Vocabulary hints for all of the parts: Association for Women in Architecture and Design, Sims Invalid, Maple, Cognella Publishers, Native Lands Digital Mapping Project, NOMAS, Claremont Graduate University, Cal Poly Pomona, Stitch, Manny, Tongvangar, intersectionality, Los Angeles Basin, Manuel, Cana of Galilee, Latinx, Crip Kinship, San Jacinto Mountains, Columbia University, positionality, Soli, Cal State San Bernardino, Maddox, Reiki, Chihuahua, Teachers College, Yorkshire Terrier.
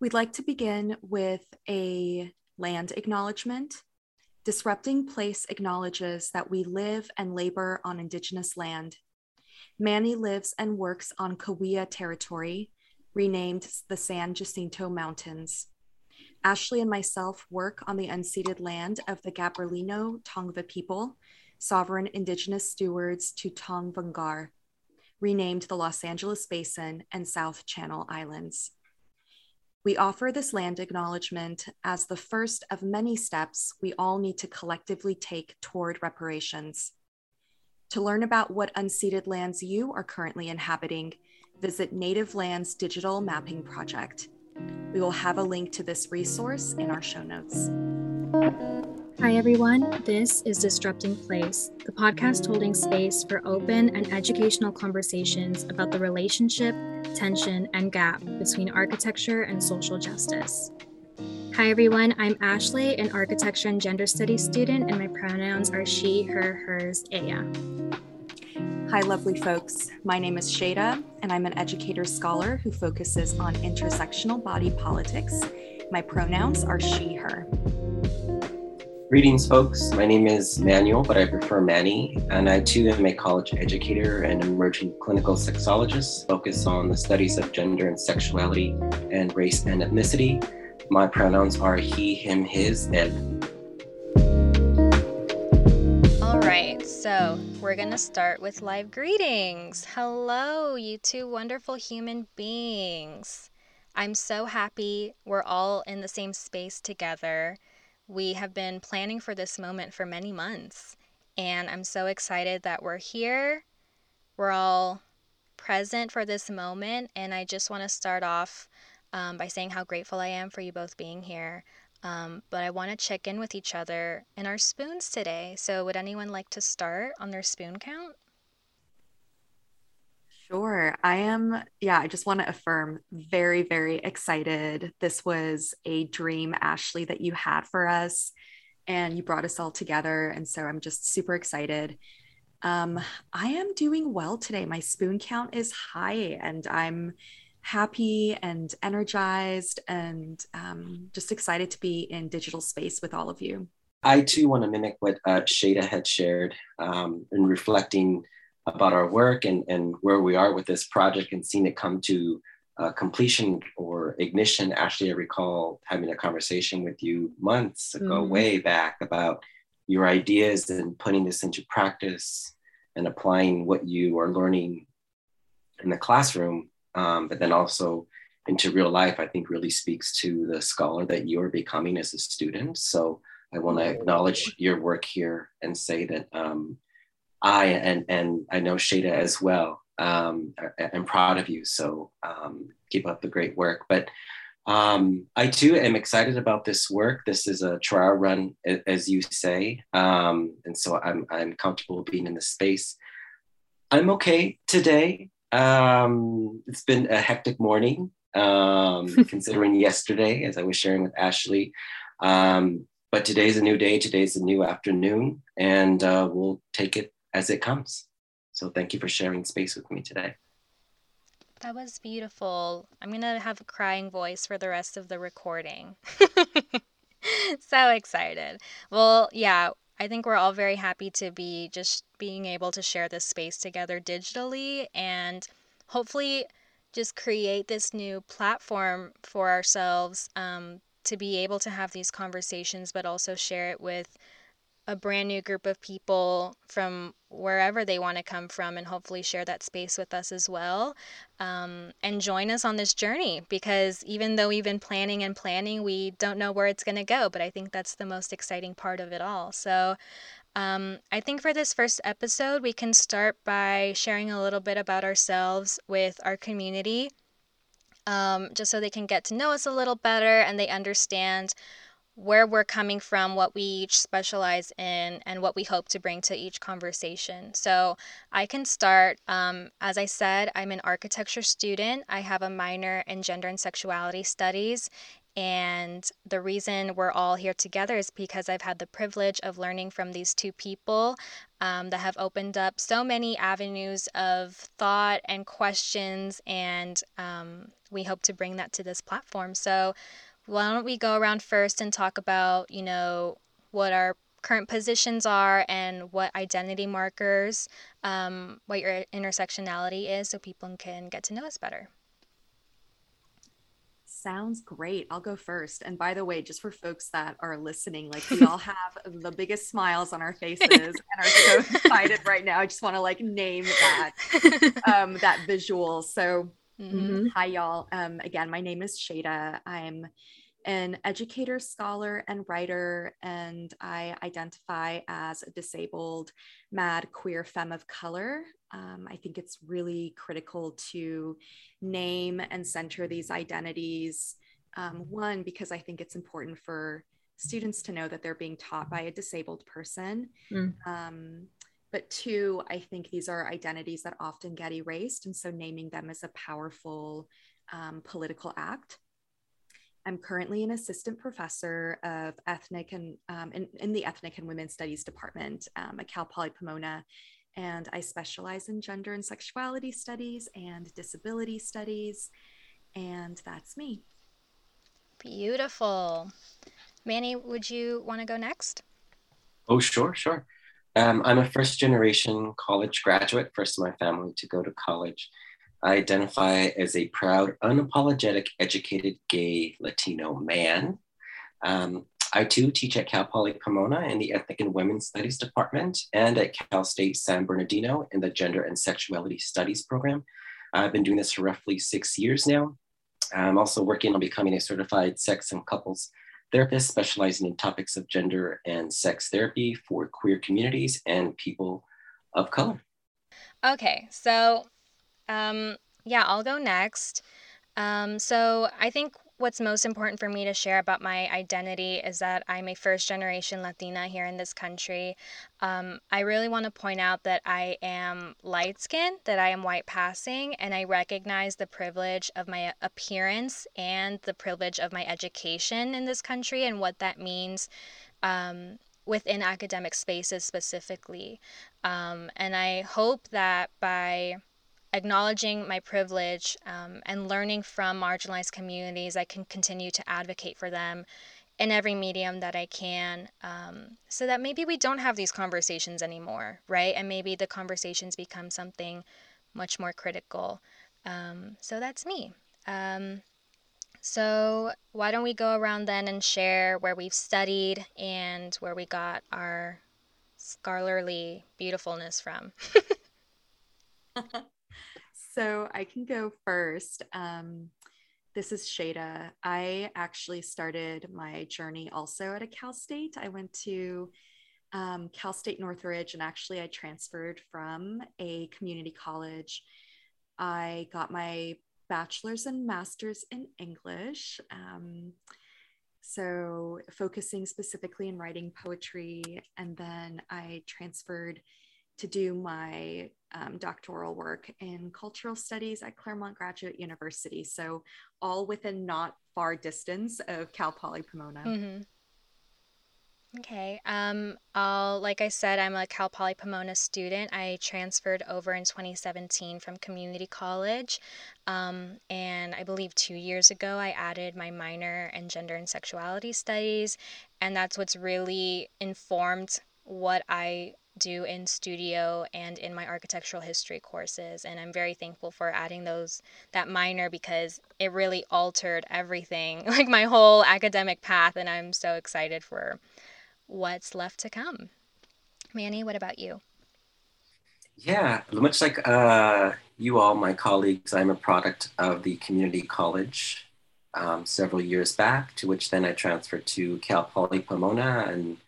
We'd like to begin with a land acknowledgement. Disrupting Place acknowledges that we live and labor on Indigenous land. Manny lives and works on Kawia territory, renamed the San Jacinto Mountains. Ashley and myself work on the unceded land of the Gabrielino Tongva people, sovereign Indigenous stewards to Tongvangar, renamed the Los Angeles Basin and South Channel Islands. We offer this land acknowledgement as the first of many steps we all need to collectively take toward reparations. To learn about what unceded lands you are currently inhabiting, visit Native Lands Digital Mapping Project. We will have a link to this resource in our show notes. Hi everyone, this is Disrupting Place, the podcast holding space for open and educational conversations about the relationship, tension, and gap between architecture and social justice. Hi everyone, I'm Ashley, an architecture and gender studies student, and my pronouns are she, her, hers, ella. Hi lovely folks, my name is Shayda, and I'm an educator scholar who focuses on intersectional body politics. My pronouns are she, her. Greetings, folks. My name is Manuel, but I prefer Manny, and I too am a college educator and emerging clinical sexologist focused on the studies of gender and sexuality and race and ethnicity. My pronouns are he, him, his, and. All right, so we're going to start with live greetings. Hello, you two wonderful human beings. I'm so happy we're all in the same space together. We have been planning for this moment for many months, and I'm so excited that we're here. We're all present for this moment, and I just want to start off by saying how grateful I am for you both being here. But I want to check in with each other and our spoons today. So would anyone like to start on their spoon count? Sure. I just want to affirm, very, very excited. This was a dream, Ashley, that you had for us, and you brought us all together. And so I'm just super excited. I am doing well today. My spoon count is high, and I'm happy and energized and just excited to be in digital space with all of you. I too want to mimic what Shayda had shared in reflecting about our work and where we are with this project and seeing it come to completion or ignition. Ashley, I recall having a conversation with you months ago, way back, about your ideas and putting this into practice and applying what you are learning in the classroom, but then also into real life, I think really speaks to the scholar that you're becoming as a student. So I want to acknowledge your work here and say that I know Shayda as well, I'm proud of you, so keep up the great work. But I too am excited about this work. This is a trial run, as you say, and so I'm comfortable being in this space. I'm okay today. It's been a hectic morning, considering yesterday, as I was sharing with Ashley. But today's a new day, today's a new afternoon, and we'll take it as it comes. So thank you for sharing space with me today. That was beautiful. I'm going to have a crying voice for the rest of the recording. So excited. Well, yeah, I think we're all very happy to be just being able to share this space together digitally and hopefully just create this new platform for ourselves to be able to have these conversations, but also share it with a brand new group of people from wherever they want to come from, and hopefully share that space with us as well, and join us on this journey, because even though we've been planning, we don't know where it's going to go, but I think that's the most exciting part of it all. So I think for this first episode, we can start by sharing a little bit about ourselves with our community, just so they can get to know us a little better and they understand where we're coming from, what we each specialize in, and what we hope to bring to each conversation. So I can start. As I said, I'm an architecture student. I have a minor in gender and sexuality studies, And the reason we're all here together is because I've had the privilege of learning from these two people that have opened up so many avenues of thought and questions, and we hope to bring that to this platform. So why don't we go around first and talk about, you know, what our current positions are and what identity markers, what your intersectionality is, so people can get to know us better. Sounds great. I'll go first. And by the way, just for folks that are listening, like, we all have the biggest smiles on our faces and are so excited right now. I just want to like name that, that visual. So hi y'all. Again, my name is Shayda. I'm an educator, scholar, and writer, and I identify as a disabled, mad, queer femme of color. I think it's really critical to name and center these identities. One, because I think it's important for students to know that they're being taught by a disabled person. But two, I think these are identities that often get erased, and so naming them is a powerful political act. I'm currently an assistant professor of ethnic and in the Ethnic and Women's Studies Department at Cal Poly Pomona, and I specialize in gender and sexuality studies and disability studies, and that's me. Beautiful. Manny, would you want to go next? Oh, sure. I'm a first-generation college graduate, first in my family to go to college. I identify as a proud, unapologetic, educated, gay, Latino man. I too teach at Cal Poly Pomona in the Ethnic and Women's Studies Department and at Cal State San Bernardino in the Gender and Sexuality Studies program. I've been doing this for roughly 6 years now. I'm also working on becoming a certified sex and couples therapist, specializing in topics of gender and sex therapy for queer communities and people of color. Okay, so yeah, I'll go next. So I think what's most important for me to share about my identity is that I'm a first-generation Latina here in this country. I really want to point out that I am light-skinned, that I am white-passing, and I recognize the privilege of my appearance and the privilege of my education in this country and what that means within academic spaces specifically. And I hope that by acknowledging my privilege and learning from marginalized communities, I can continue to advocate for them in every medium that I can, so that maybe we don't have these conversations anymore, right? And maybe the conversations become something much more critical. So that's me. So why don't we go around then and share where we've studied and where we got our scholarly beautifulness from. So I can go first. This is Shayda. I actually started my journey also at a Cal State. I went to Cal State Northridge, and actually I transferred from a community college. I got my bachelor's and master's in English. So focusing specifically in writing poetry, and then I transferred to do my doctoral work in cultural studies at Claremont Graduate University. So all within not far distance of Cal Poly Pomona. Okay. Like I said, I'm a Cal Poly Pomona student. I transferred over in 2017 from community college. And I believe 2 years ago, I added my minor in gender and sexuality studies. And that's what's really informed what I do in studio and in my architectural history courses, and I'm very thankful for adding that minor, because it really altered everything, like my whole academic path, and I'm so excited for what's left to come. Manny, what about you? Yeah, much like you all, my colleagues, I'm a product of the community college several years back, to which then I transferred to Cal Poly Pomona and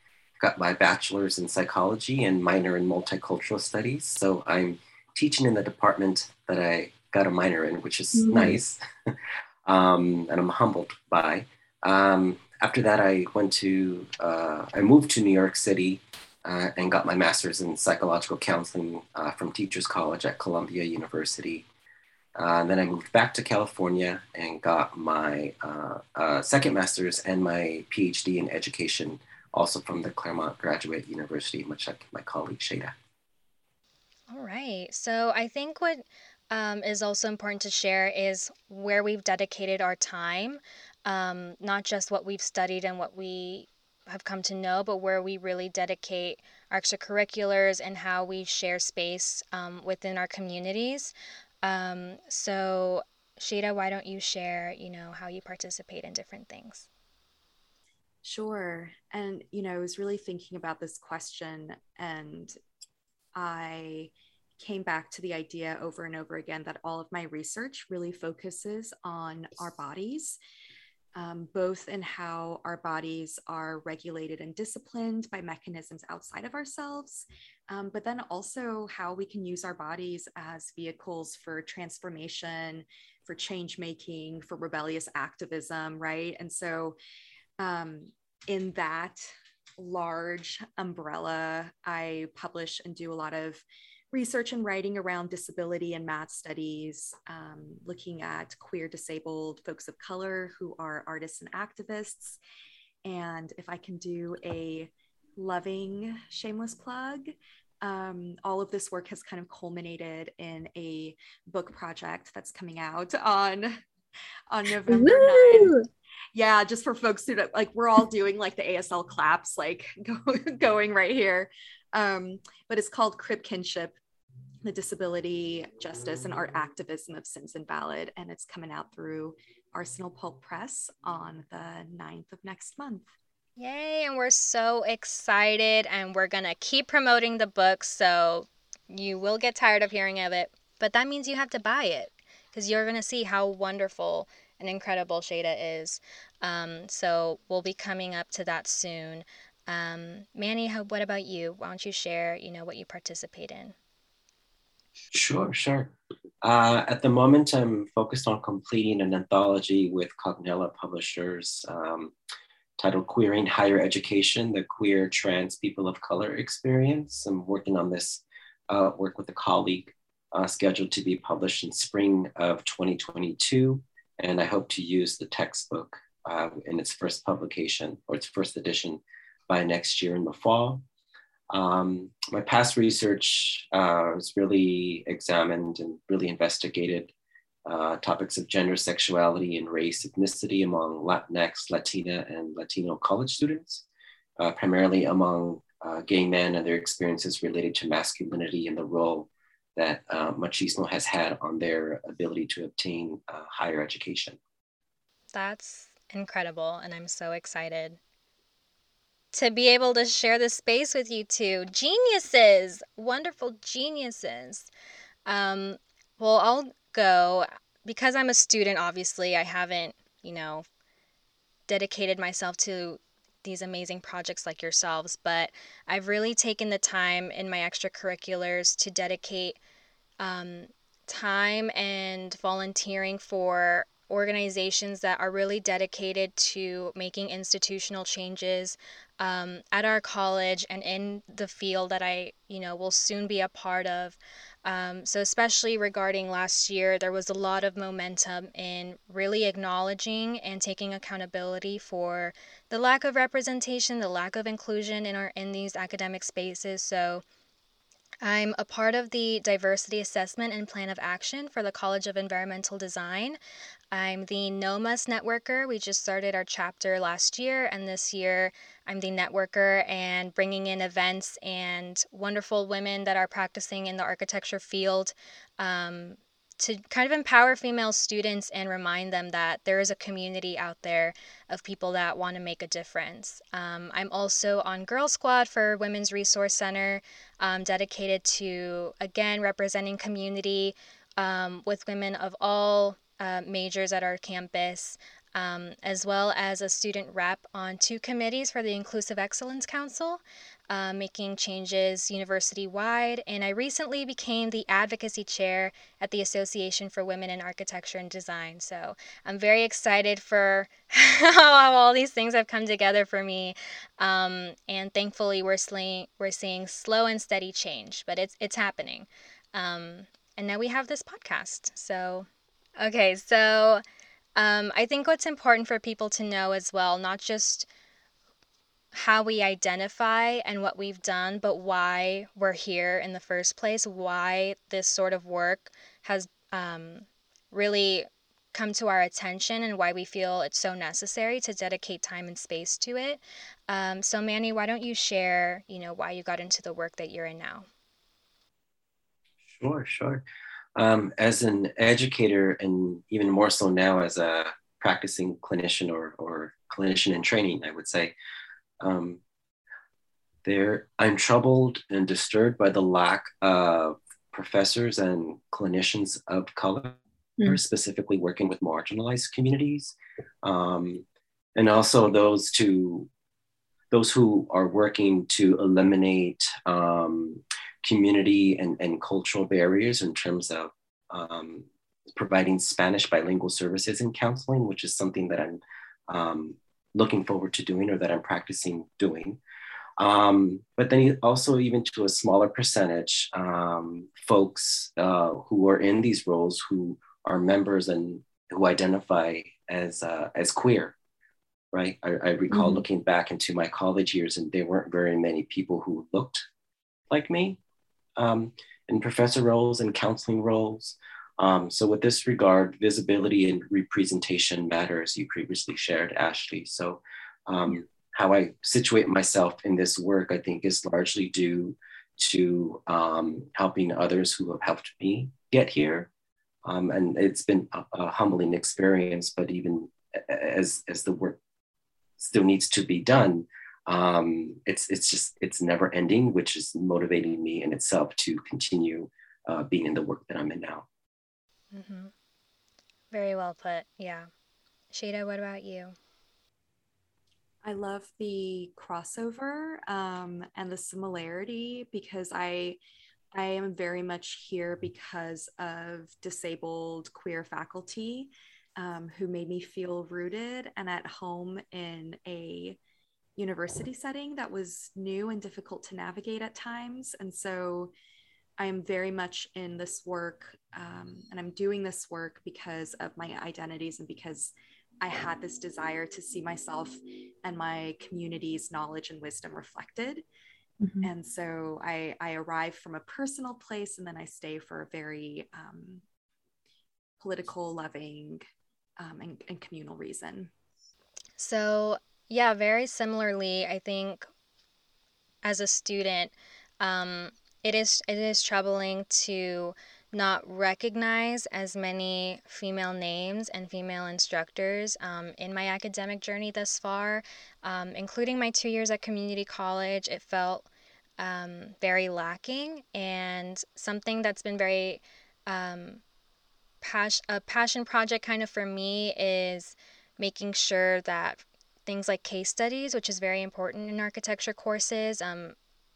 got my bachelor's in psychology and minor in multicultural studies. So I'm teaching in the department that I got a minor in, which is nice, and I'm humbled by. After that, I moved to New York City and got my master's in psychological counseling from Teachers College at Columbia University. Then I moved back to California and got my second master's and my PhD in education, also from the Claremont Graduate University, much like my colleague Shayda. All right. So I think what is also important to share is where we've dedicated our time, not just what we've studied and what we have come to know, but where we really dedicate our extracurriculars and how we share space within our communities. So Shayda, why don't you share, how you participate in different things? Sure. And, I was really thinking about this question, and I came back to the idea over and over again that all of my research really focuses on our bodies, both in how our bodies are regulated and disciplined by mechanisms outside of ourselves, but then also how we can use our bodies as vehicles for transformation, for change making, for rebellious activism, right? And so in that large umbrella, I publish and do a lot of research and writing around disability and math studies, looking at queer, disabled folks of color who are artists and activists. And if I can do a loving, shameless plug, all of this work has kind of culminated in a book project that's coming out on November 9th. Yeah, just for folks who we're all doing the ASL claps, going right here. But it's called Crip Kinship, the Disability, Justice, and Art Activism of Sims Invalid. And it's coming out through Arsenal Pulp Press on the 9th of next month. Yay. And we're so excited, and we're going to keep promoting the book. So you will get tired of hearing of it, but that means you have to buy it, because you're going to see how wonderful and incredible Shayda is. So we'll be coming up to that soon. Manny, what about you? Why don't you share, what you participate in? Sure. At the moment, I'm focused on completing an anthology with Cognella Publishers titled Queering Higher Education, the Queer Trans People of Color Experience. I'm working on this work with a colleague scheduled to be published in spring of 2022. And I hope to use the textbook in its first publication, or its first edition, by next year in the fall. My past research has really examined and really investigated topics of gender, sexuality, and race, ethnicity among Latinx, Latina, and Latino college students, primarily among gay men and their experiences related to masculinity and the role that machismo has had on their ability to obtain higher education. That's incredible, and I'm so excited to be able to share this space with you two. Geniuses, wonderful geniuses. Well, I'll go, because I'm a student, obviously, I haven't, dedicated myself to these amazing projects like yourselves, but I've really taken the time in my extracurriculars to dedicate time and volunteering for organizations that are really dedicated to making institutional changes at our college and in the field that I, will soon be a part of. So especially regarding last year, there was a lot of momentum in really acknowledging and taking accountability for the lack of representation, the lack of inclusion in these academic spaces. So I'm a part of the Diversity Assessment and Plan of Action for the College of Environmental Design. I'm the NOMAS networker. We just started our chapter last year, and this year I'm the networker and bringing in events and wonderful women that are practicing in the architecture field to kind of empower female students and remind them that there is a community out there of people that want to make a difference. I'm also on Girl Squad for Women's Resource Center, dedicated to, again, representing community with women of all majors at our campus, as well as a student rep on two committees for the Inclusive Excellence Council, making changes university-wide, and I recently became the advocacy chair at the Association for Women in Architecture and Design. So I'm very excited for how all these things have come together for me, and thankfully we're seeing slow and steady change, but it's happening. And now we have this podcast. So I think what's important for people to know as well, not just how we identify and what we've done, but why we're here in the first place, why this sort of work has really come to our attention and why we feel it's so necessary to dedicate time and space to it. So Manny, why don't you share, why you got into the work that you're in now? Sure. As an educator, and even more so now as a practicing clinician or clinician in training, I would say, I'm troubled and disturbed by the lack of professors and clinicians of color, specifically working with marginalized communities, and also those who are working to eliminate community and cultural barriers in terms of providing Spanish bilingual services and counseling, which is something that I'm looking forward to doing, or that I'm practicing doing. But then also, even to a smaller percentage, folks who are in these roles who are members and who identify as queer, right? I recall looking back into my college years, and there weren't very many people who looked like me in professor roles and counseling roles. So with this regard, visibility and representation matters. You previously shared, Ashley. So how I situate myself in this work, I think, is largely due to helping others who have helped me get here. And it's been a humbling experience, but even as the work still needs to be done, it's never ending, which is motivating me in itself to continue being in the work that I'm in now. Mm-hmm. Very well put. Yeah. Shayda, what about you? I love the crossover and the similarity, because I am very much here because of disabled queer faculty who made me feel rooted and at home in a university setting that was new and difficult to navigate at times. And so I am very much in this work, and I'm doing this work because of my identities and because I had this desire to see myself and my community's knowledge and wisdom reflected. Mm-hmm. And so I arrive from a personal place, and then I stay for a very political, loving, and communal reason. So yeah, very similarly, I think as a student, it is troubling to not recognize as many female names and female instructors in my academic journey thus far, including my 2 years at community college. It felt very lacking, and something that's been very a passion project kind of for me is making sure that things like case studies, which is very important in architecture courses,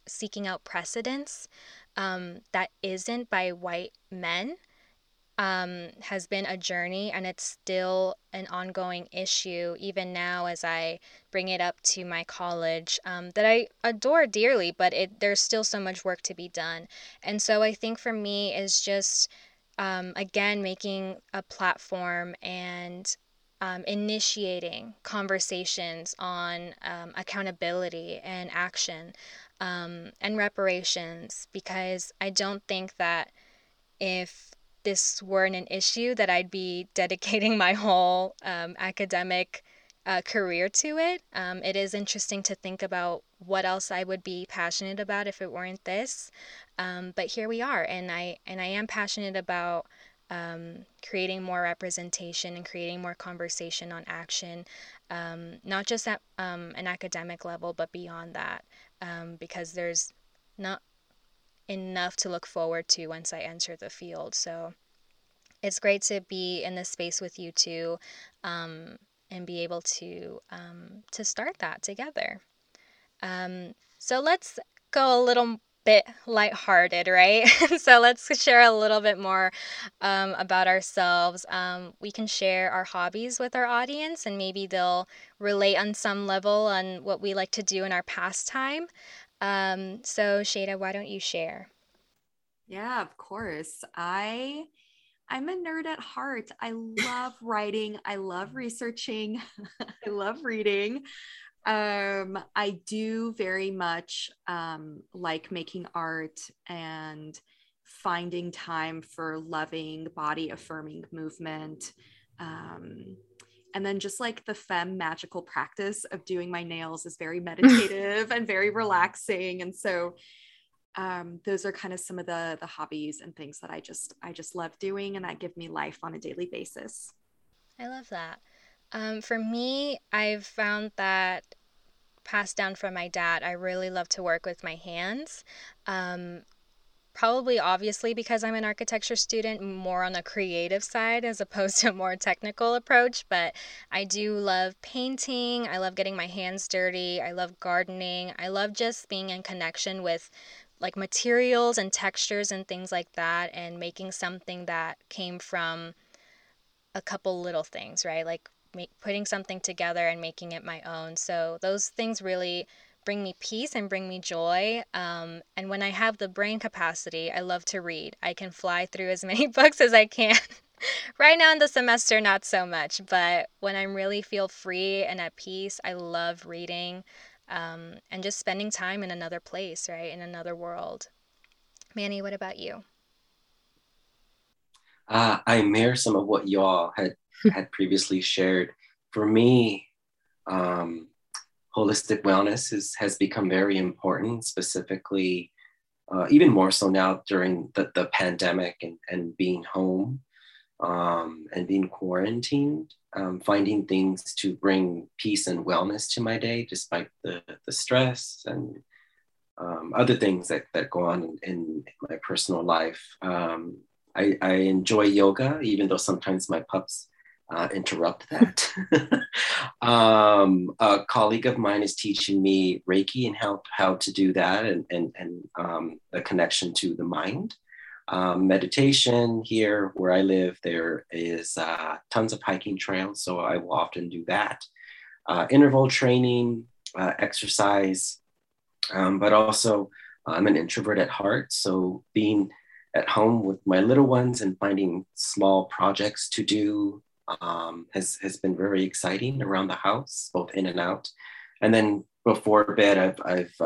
seeking out precedents that isn't by white men has been a journey, and it's still an ongoing issue even now as I bring it up to my college that I adore dearly, but there's still so much work to be done. And so I think for me is just again making a platform and initiating conversations on accountability and action and reparations, because I don't think that if this weren't an issue that I'd be dedicating my whole academic career to it. It is interesting to think about what else I would be passionate about if it weren't this. But here we are, and I am passionate about creating more representation and creating more conversation on action, not just at an academic level, but beyond that. Because there's not enough to look forward to once I enter the field. So it's great to be in this space with you two and be able to start that together. So let's go a little bit lighthearted, right? So let's share a little bit more about ourselves. We can share our hobbies with our audience, and maybe they'll relate on some level on what we like to do in our pastime. So Shayda, why don't you share? Yeah, of course. I'm a nerd at heart. I love writing. I love researching. I love reading. I do very much like making art and finding time for loving body affirming movement. And then just like the femme magical practice of doing my nails is very meditative and very relaxing. And so those are kind of some of the hobbies and things that I just love doing, and that give me life on a daily basis. I love that. For me, I've found that passed down from my dad, I really love to work with my hands. Probably obviously because I'm an architecture student, more on the creative side as opposed to a more technical approach, but I do love painting. I love getting my hands dirty. I love gardening. I love just being in connection with like materials and textures and things like that, and making something that came from a couple little things, right? Like putting something together and making it my own. So those things really bring me peace and bring me joy. And when I have the brain capacity, I love to read. I can fly through as many books as I can. Right now in the semester, not so much, but when I really feel free and at peace, I love reading and just spending time in another place, right? In another world. Manny, what about you? I mirror some of what y'all had previously shared. For me, holistic wellness has become very important, specifically, even more so now during the pandemic and being home and being quarantined, finding things to bring peace and wellness to my day, despite the stress and other things that go on in my personal life. I enjoy yoga, even though sometimes my pups interrupt that. A colleague of mine is teaching me Reiki and how to do that and the connection to the mind. Meditation here where I live, there is tons of hiking trails, so I will often do that. Interval training, exercise, but also I'm an introvert at heart, so being at home with my little ones and finding small projects to do has been very exciting around the house, both in and out. And then before bed, I've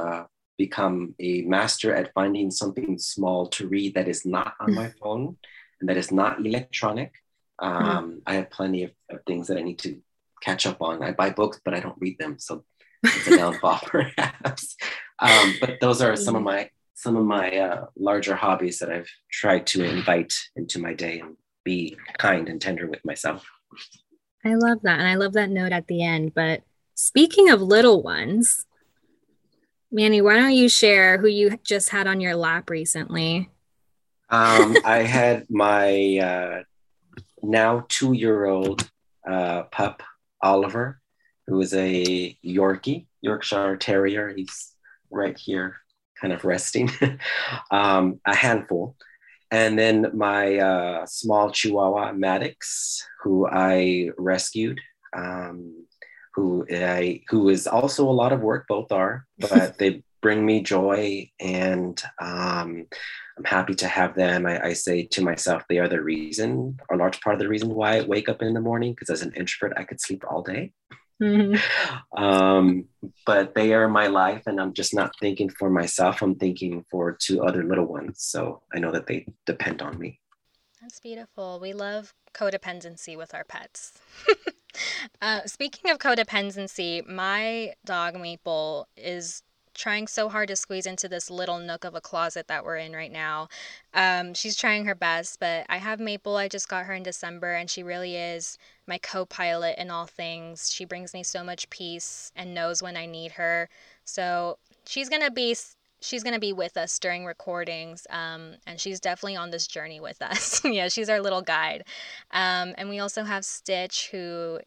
become a master at finding something small to read that is not on my phone and that is not electronic. I have plenty of things that I need to catch up on. I buy books, but I don't read them, so it's a downfall perhaps. But those are some of my larger hobbies that I've tried to invite into my day and be kind and tender with myself. I love that. And I love that note at the end. But speaking of little ones, Manny, why don't you share who you just had on your lap recently? I had my now 2-year-old pup, Oliver, who is a Yorkie, Yorkshire Terrier. He's right here, kind of resting, a handful. And then my small Chihuahua, Maddox, who I rescued, who is also a lot of work, both are, but they bring me joy, and I'm happy to have them. I say to myself, they are the reason, or a large part of the reason why I wake up in the morning, because as an introvert, I could sleep all day. Mm-hmm. But they are my life, and I'm just not thinking for myself, I'm thinking for 2 other little ones, so I know that they depend on me. That's beautiful. We love codependency with our pets. Speaking of codependency, my dog Maple is trying so hard to squeeze into this little nook of a closet that we're in right now. She's trying her best, but I have Maple. I just got her in December, and she really is my co-pilot in all things. She brings me so much peace and knows when I need her. So she's gonna be with us during recordings, and she's definitely on this journey with us. Yeah, she's our little guide. And we also have Stitch, who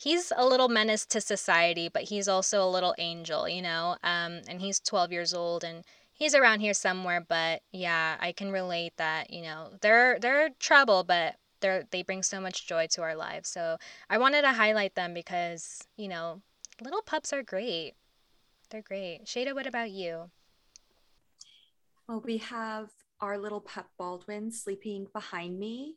he's a little menace to society, but he's also a little angel, you know, and he's 12 years old and he's around here somewhere. But yeah, I can relate that, you know, they're trouble, but they bring so much joy to our lives. So I wanted to highlight them because, you know, little pups are great. They're great. Shayda, what about you? Well, we have our little pup Baldwin sleeping behind me.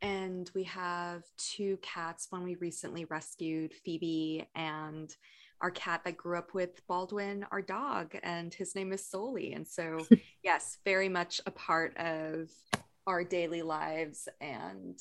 And we have two cats, one we recently rescued, Phoebe, and our cat that grew up with Baldwin, our dog, and his name is Soli. And so, yes, very much a part of our daily lives. And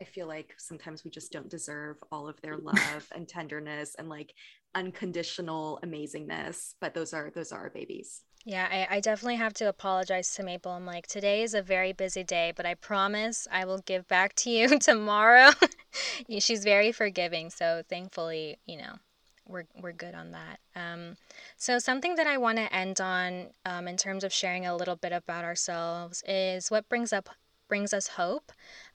I feel like sometimes we just don't deserve all of their love and tenderness and like unconditional amazingness. But those are our babies. Yeah, I definitely have to apologize to Maple. I'm like, today is a very busy day, but I promise I will give back to you tomorrow. She's very forgiving. So thankfully, you know, we're good on that. So something that I want to end on in terms of sharing a little bit about ourselves is what brings us hope.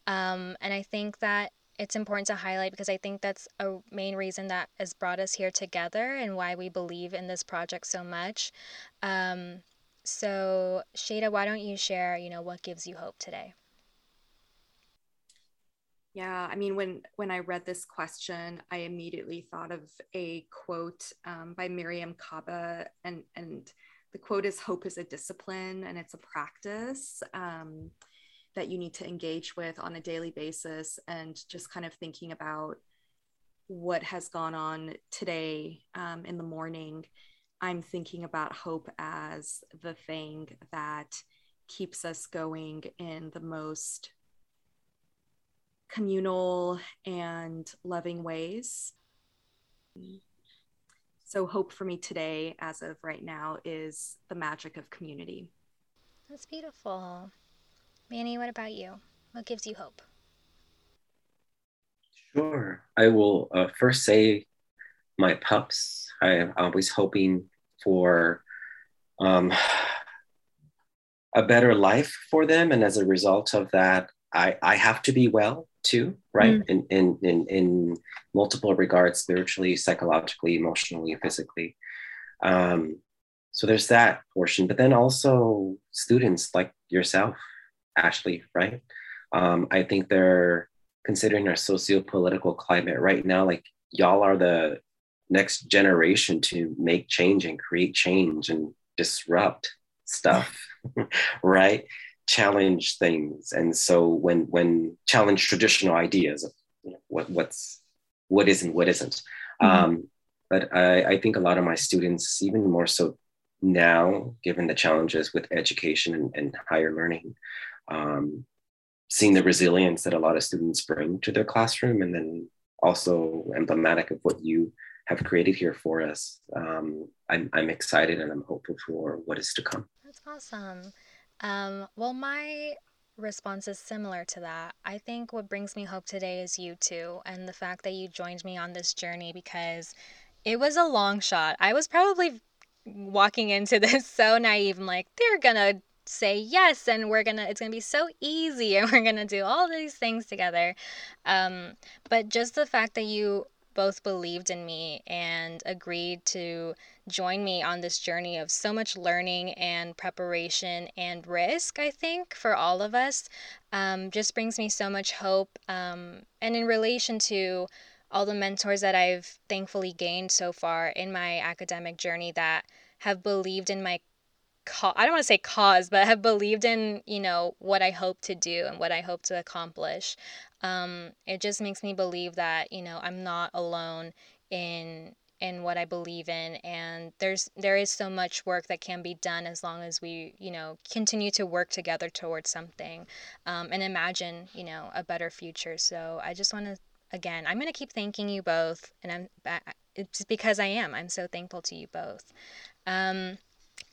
And I think that it's important to highlight because I think that's a main reason that has brought us here together and why we believe in this project so much. So Shayda, why don't you share, you know, what gives you hope today? Yeah, I mean, when I read this question, I immediately thought of a quote by Miriam Kaba, and the quote is, hope is a discipline and it's a practice. That you need to engage with on a daily basis, and just kind of thinking about what has gone on today in the morning. I'm thinking about hope as the thing that keeps us going in the most communal and loving ways. So hope for me today, as of right now, is the magic of community. That's beautiful. Manny, what about you? What gives you hope? Sure. I will first say my pups. I am always hoping for a better life for them. And as a result of that, I have to be well too, right? Mm-hmm. In multiple regards, spiritually, psychologically, emotionally, physically. So there's that portion. But then also students like yourself, Ashley, right? I think they're considering our socio-political climate right now, like y'all are the next generation to make change and create change and disrupt stuff, right? Challenge things. And so when challenge traditional ideas of, you know, what is and what isn't. Mm-hmm. But I think a lot of my students, even more so now, given the challenges with education and higher learning, seeing the resilience that a lot of students bring to their classroom, and then also emblematic of what you have created here for us. I'm excited and I'm hopeful for what is to come. That's awesome. Well, my response is similar to that. I think what brings me hope today is you two, and the fact that you joined me on this journey, because it was a long shot. I was probably walking into this so naive and like, they're gonna say yes and it's gonna be so easy and we're gonna do all these things together, but just the fact that you both believed in me and agreed to join me on this journey of so much learning and preparation and risk, I think, for all of us, just brings me so much hope, and in relation to all the mentors that I've thankfully gained so far in my academic journey that have believed in my I don't want to say cause, but have believed in, you know, what I hope to do and what I hope to accomplish. It just makes me believe that, you know, I'm not alone in what I believe in, and there is so much work that can be done as long as we, you know, continue to work together towards something, and imagine, you know, a better future. So I just want to, again, I'm going to keep thanking you both, and it's because I'm so thankful to you both.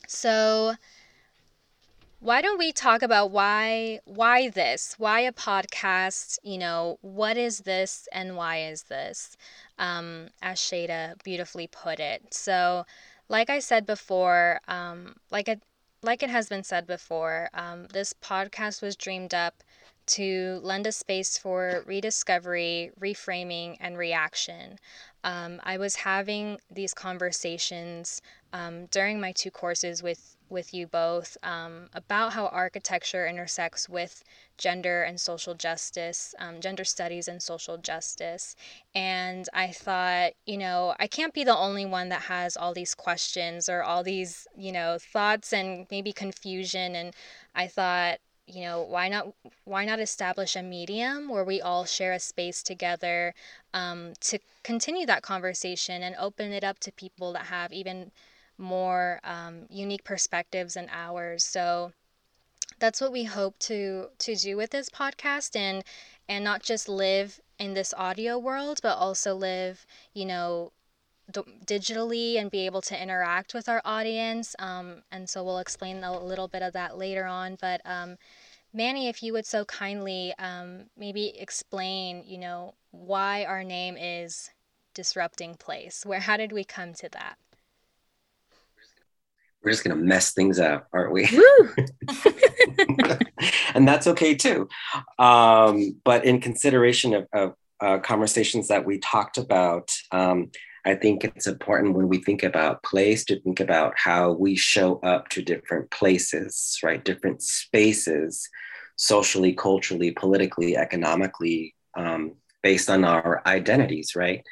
So why don't we talk about why this? Why a podcast? You know, what is this and why is this? As Shayda beautifully put it. So like I said before, like it has been said before, this podcast was dreamed up to lend a space for rediscovery, reframing, and reaction. I was having these conversations during my two courses with with you both about how architecture intersects with gender and social justice, gender studies and social justice. And I thought, you know, I can't be the only one that has all these questions or all these, you know, thoughts and maybe confusion. And I thought, you know, why not establish a medium where we all share a space together to continue that conversation and open it up to people that have even more unique perspectives and ours. So that's what we hope to do with this podcast, and not just live in this audio world, but also live, you know, digitally and be able to interact with our audience. And so we'll explain a little bit of that later on. But Manny, if you would so kindly maybe explain, you know, why our name is Disrupting Place. How did we come to that? We're just going to mess things up, aren't we? And that's okay too. But in consideration of conversations that we talked about, I think it's important when we think about place to think about how we show up to different places, right? Different spaces, socially, culturally, politically, economically, based on our identities, right?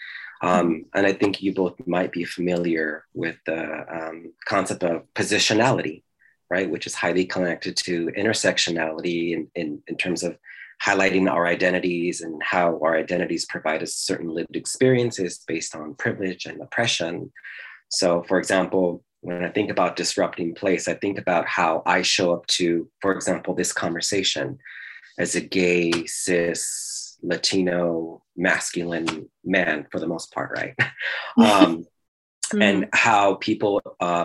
And I think you both might be familiar with the concept of positionality, right? Which is highly connected to intersectionality in terms of highlighting our identities and how our identities provide us certain lived experiences based on privilege and oppression. So for example, when I think about disrupting place, I think about how I show up to, for example, this conversation as a gay, cis, Latino, masculine man for the most part, right? And how people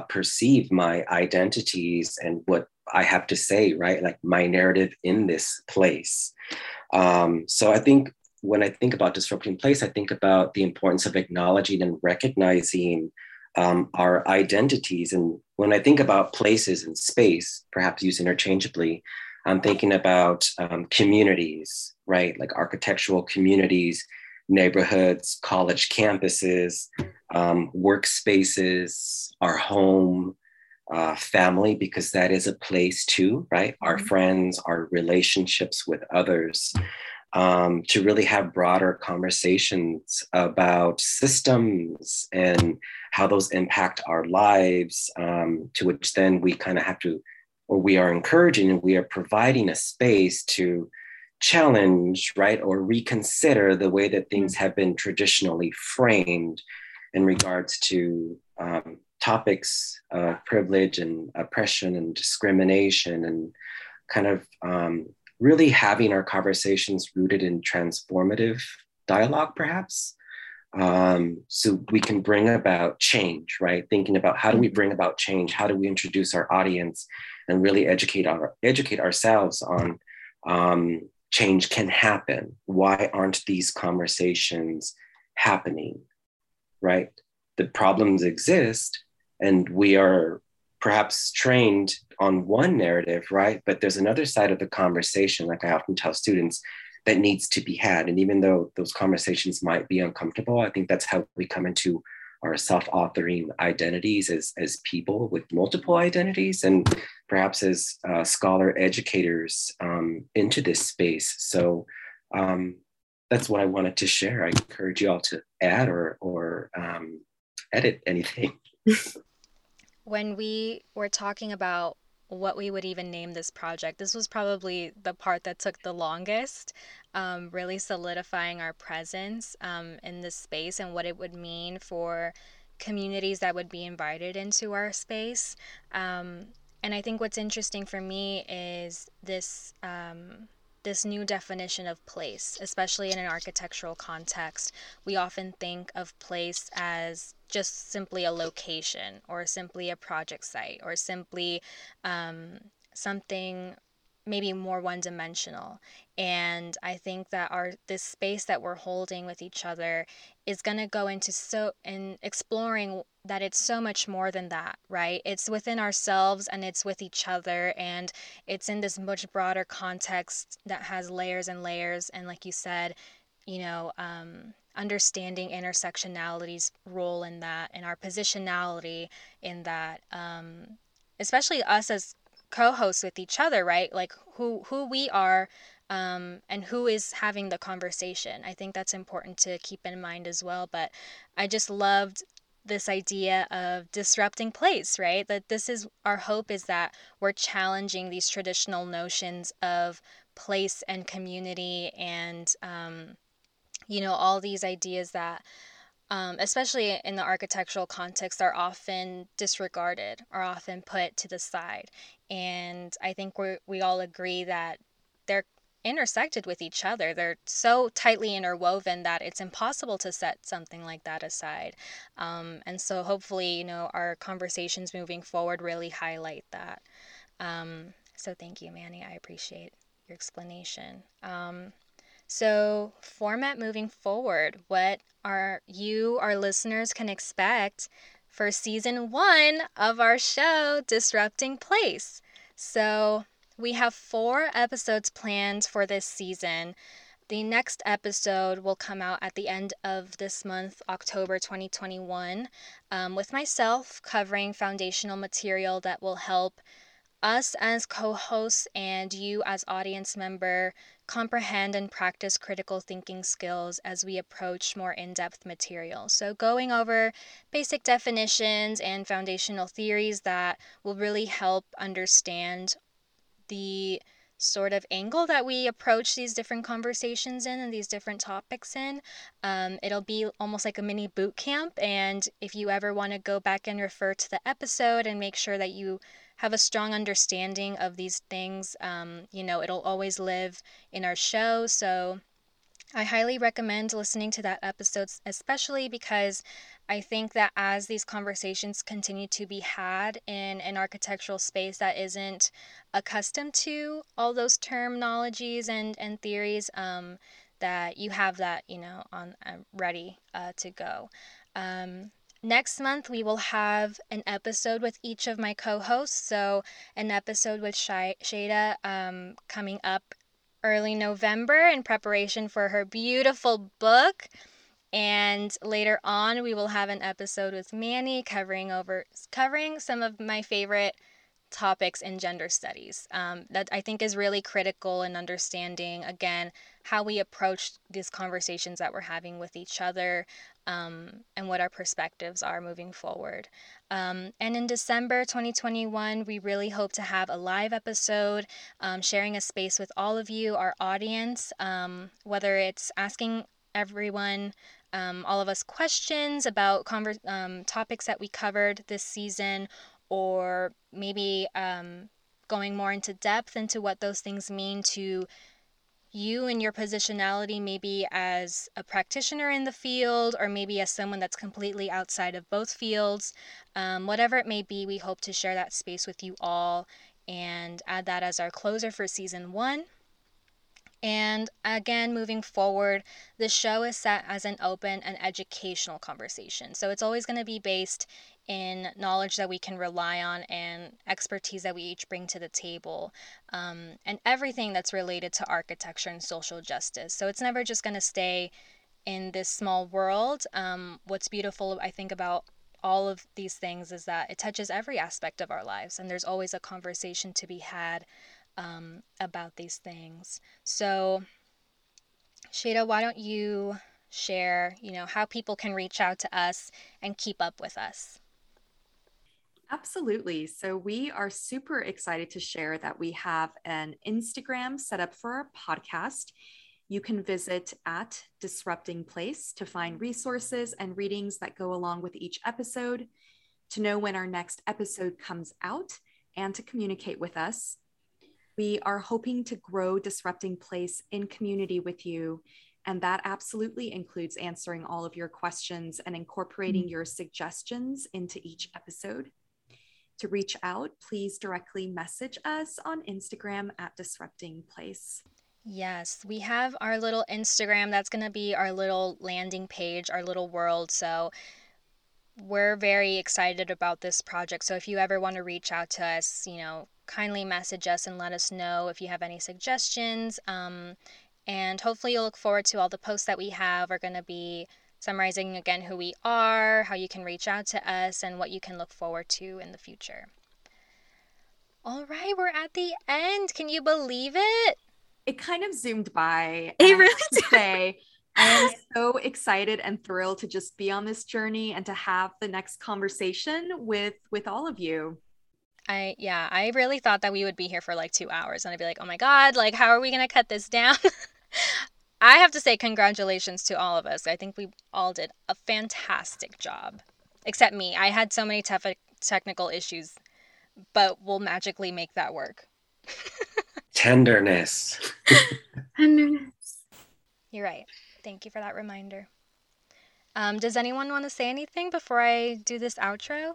perceive my identities and what I have to say, right? Like my narrative in this place. So I think when I think about disrupting place, I think about the importance of acknowledging and recognizing our identities. And when I think about places and space, perhaps used interchangeably, I'm thinking about communities, right? Like architectural communities, neighborhoods, college campuses, workspaces, our home, family, because that is a place too, right? Our friends, our relationships with others, to really have broader conversations about systems and how those impact our lives, to which then we kind of have to, or we are encouraging and we are providing a space to challenge, right, or reconsider the way that things have been traditionally framed in regards to topics of privilege and oppression and discrimination, and kind of really having our conversations rooted in transformative dialogue, perhaps. So we can bring about change, right? Thinking about how do we bring about change? How do we introduce our audience and really educate ourselves on change can happen? Why aren't these conversations happening, right? The problems exist and we are perhaps trained on one narrative, right? But there's another side of the conversation, like I often tell students, that needs to be had. And even though those conversations might be uncomfortable, I think that's how we come into our self-authoring identities as people with multiple identities, and perhaps as scholar educators into this space. So that's what I wanted to share. I encourage you all to add or edit anything. When we were talking about what we would even name this project, this was probably the part that took the longest, really solidifying our presence in this space and what it would mean for communities that would be invited into our space. And I think what's interesting for me is this this new definition of place, especially in an architectural context. We often think of place as just simply a location or simply a project site or simply something maybe more one-dimensional. And I think that this space that we're holding with each other is going to go into and exploring that it's so much more than that, right? It's within ourselves and it's with each other, and it's in this much broader context that has layers and layers. And like you said, you know, understanding intersectionality's role in that and our positionality in that, especially us as co-hosts with each other, right? Like who we are, and who is having the conversation. I think that's important to keep in mind as well. But I just loved this idea of disrupting place, right? That this is our hope, is that we're challenging these traditional notions of place and community and, you know, all these ideas that, especially in the architectural context, are often disregarded, are often put to the side. And I think we all agree that they're intersected with each other. They're so tightly interwoven that it's impossible to set something like that aside. And so hopefully, you know, our conversations moving forward really highlight that. So thank you, Manny. I appreciate your explanation. So format moving forward, what are you, our listeners, can expect for season 1 of our show, Disrupting Place. So we have 4 episodes planned for this season. The next episode will come out at the end of this month, October 2021, with myself covering foundational material that will help us as co-hosts and you as audience member comprehend and practice critical thinking skills as we approach more in-depth material. So going over basic definitions and foundational theories that will really help understand the sort of angle that we approach these different conversations in and these different topics in. It'll be almost like a mini boot camp. And if you ever want to go back and refer to the episode and make sure that you have a strong understanding of these things, you know, it'll always live in our show. So I highly recommend listening to that episode, especially because I think that as these conversations continue to be had in an architectural space that isn't accustomed to all those terminologies and theories, that you have that, you know, on ready to go. Next month, we will have an episode with each of my co-hosts. So an episode with Shayda coming up early November in preparation for her beautiful book. And later on, we will have an episode with Manny covering some of my favorite topics in gender studies, that I think is really critical in understanding, again, how we approach these conversations that we're having with each other, and what our perspectives are moving forward. And in December 2021, we really hope to have a live episode, sharing a space with all of you, our audience, whether it's asking everyone, all of us, questions about topics that we covered this season, or maybe going more into depth into what those things mean to you and your positionality, maybe as a practitioner in the field, or maybe as someone that's completely outside of both fields. Whatever it may be, we hope to share that space with you all and add that as our closer for season 1. And again, moving forward, the show is set as an open and educational conversation. So it's always going to be based in knowledge that we can rely on and expertise that we each bring to the table, and everything that's related to architecture and social justice. So it's never just going to stay in this small world. What's beautiful, I think, about all of these things is that it touches every aspect of our lives, and there's always a conversation to be had about these things. So Shayda, why don't you share, you know, how people can reach out to us and keep up with us? Absolutely. So we are super excited to share that we have an Instagram set up for our podcast. You can visit at Disrupting Place to find resources and readings that go along with each episode, to know when our next episode comes out, and to communicate with us. We are hoping to grow Disrupting Place in community with you, and that absolutely includes answering all of your questions and incorporating your suggestions into each episode. To reach out, please directly message us on Instagram at Disrupting Place. Yes, we have our little Instagram. That's going to be our little landing page, our little world. So we're very excited about this project. So if you ever want to reach out to us, you know, kindly message us and let us know if you have any suggestions. And hopefully you'll look forward to all the posts that we have. We're going to be summarizing again who we are, how you can reach out to us, and what you can look forward to in the future. All right, we're at the end. Can you believe it? It kind of zoomed by. It really did. I am so excited and thrilled to just be on this journey and to have the next conversation with all of you. I really thought that we would be here for like 2 hours and I'd be like, oh my God, like, how are we going to cut this down? I have to say congratulations to all of us. I think we all did a fantastic job, except me. I had so many technical issues, but we'll magically make that work. Tenderness. Tenderness. You're right. Thank you for that reminder. Does anyone want to say anything before I do this outro?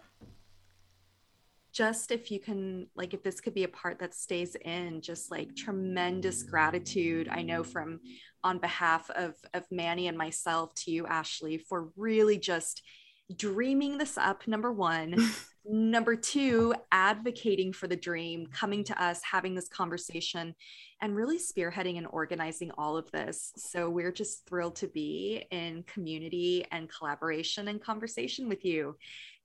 Just if you can, like, if this could be a part that stays in, just like tremendous gratitude. I know from on behalf of Manny and myself to you, Ashley, for really just dreaming this up, number one. Number two, advocating for the dream, coming to us, having this conversation, and really spearheading and organizing all of this. So we're just thrilled to be in community and collaboration and conversation with you.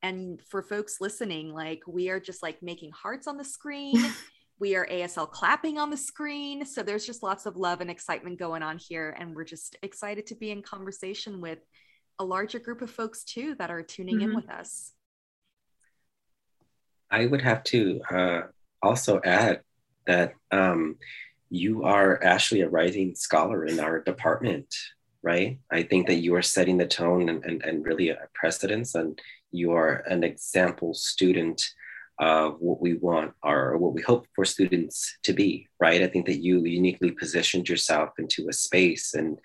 And for folks listening, like, we are just like making hearts on the screen. We are ASL clapping on the screen. So there's just lots of love and excitement going on here. And we're just excited to be in conversation with a larger group of folks too that are tuning in with us. I would have to also add that you are actually a rising scholar in our department, right? I think that you are setting the tone and really a precedence, and you are an example student of what we want or what we hope for students to be, right? I think that you uniquely positioned yourself into a space and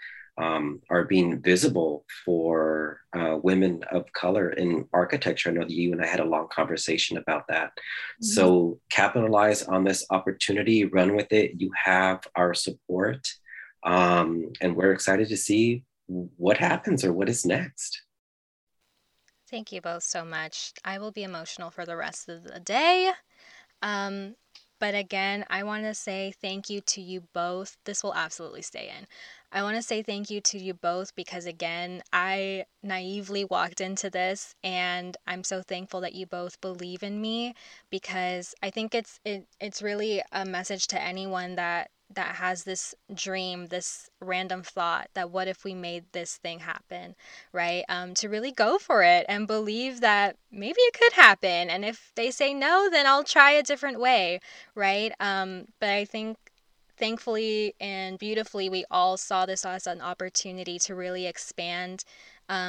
are being visible for women of color in architecture. I know that you and I had a long conversation about that. Mm-hmm. So capitalize on this opportunity, run with it. You have our support, and we're excited to see what happens or what is next. Thank you both so much. I will be emotional for the rest of the day. But again, I want to say thank you to you both. This will absolutely stay in. I want to say thank you to you both because, again, I naively walked into this and I'm so thankful that you both believe in me, because I think it's really a message to anyone that has this dream, this random thought that what if we made this thing happen, right? To really go for it and believe that maybe it could happen. And if they say no, then I'll try a different way, right? But I think thankfully and beautifully, we all saw this as an opportunity to really expand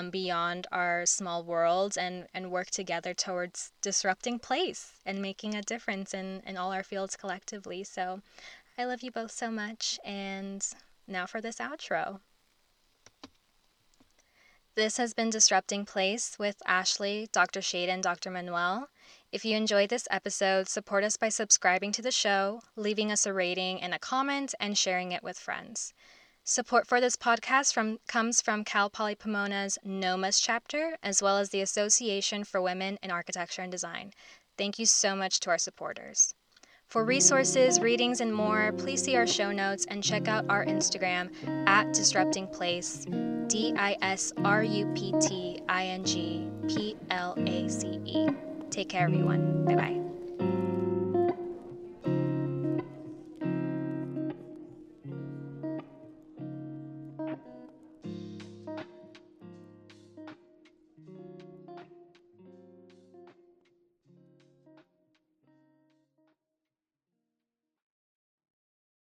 beyond our small worlds and work together towards disrupting place and making a difference in all our fields collectively. So I love you both so much, and now for this outro. This has been Disrupting Place with Ashley, Dr. Shayda, and Dr. Manuel. If you enjoyed this episode, support us by subscribing to the show, leaving us a rating and a comment, and sharing it with friends. Support for this podcast comes from Cal Poly Pomona's NOMAS chapter, as well as the Association for Women in Architecture and Design. Thank you so much to our supporters. For resources, readings, and more, please see our show notes and check out our Instagram at Disrupting Place, DISRUPTING PLACE. Take care, everyone. Bye-bye.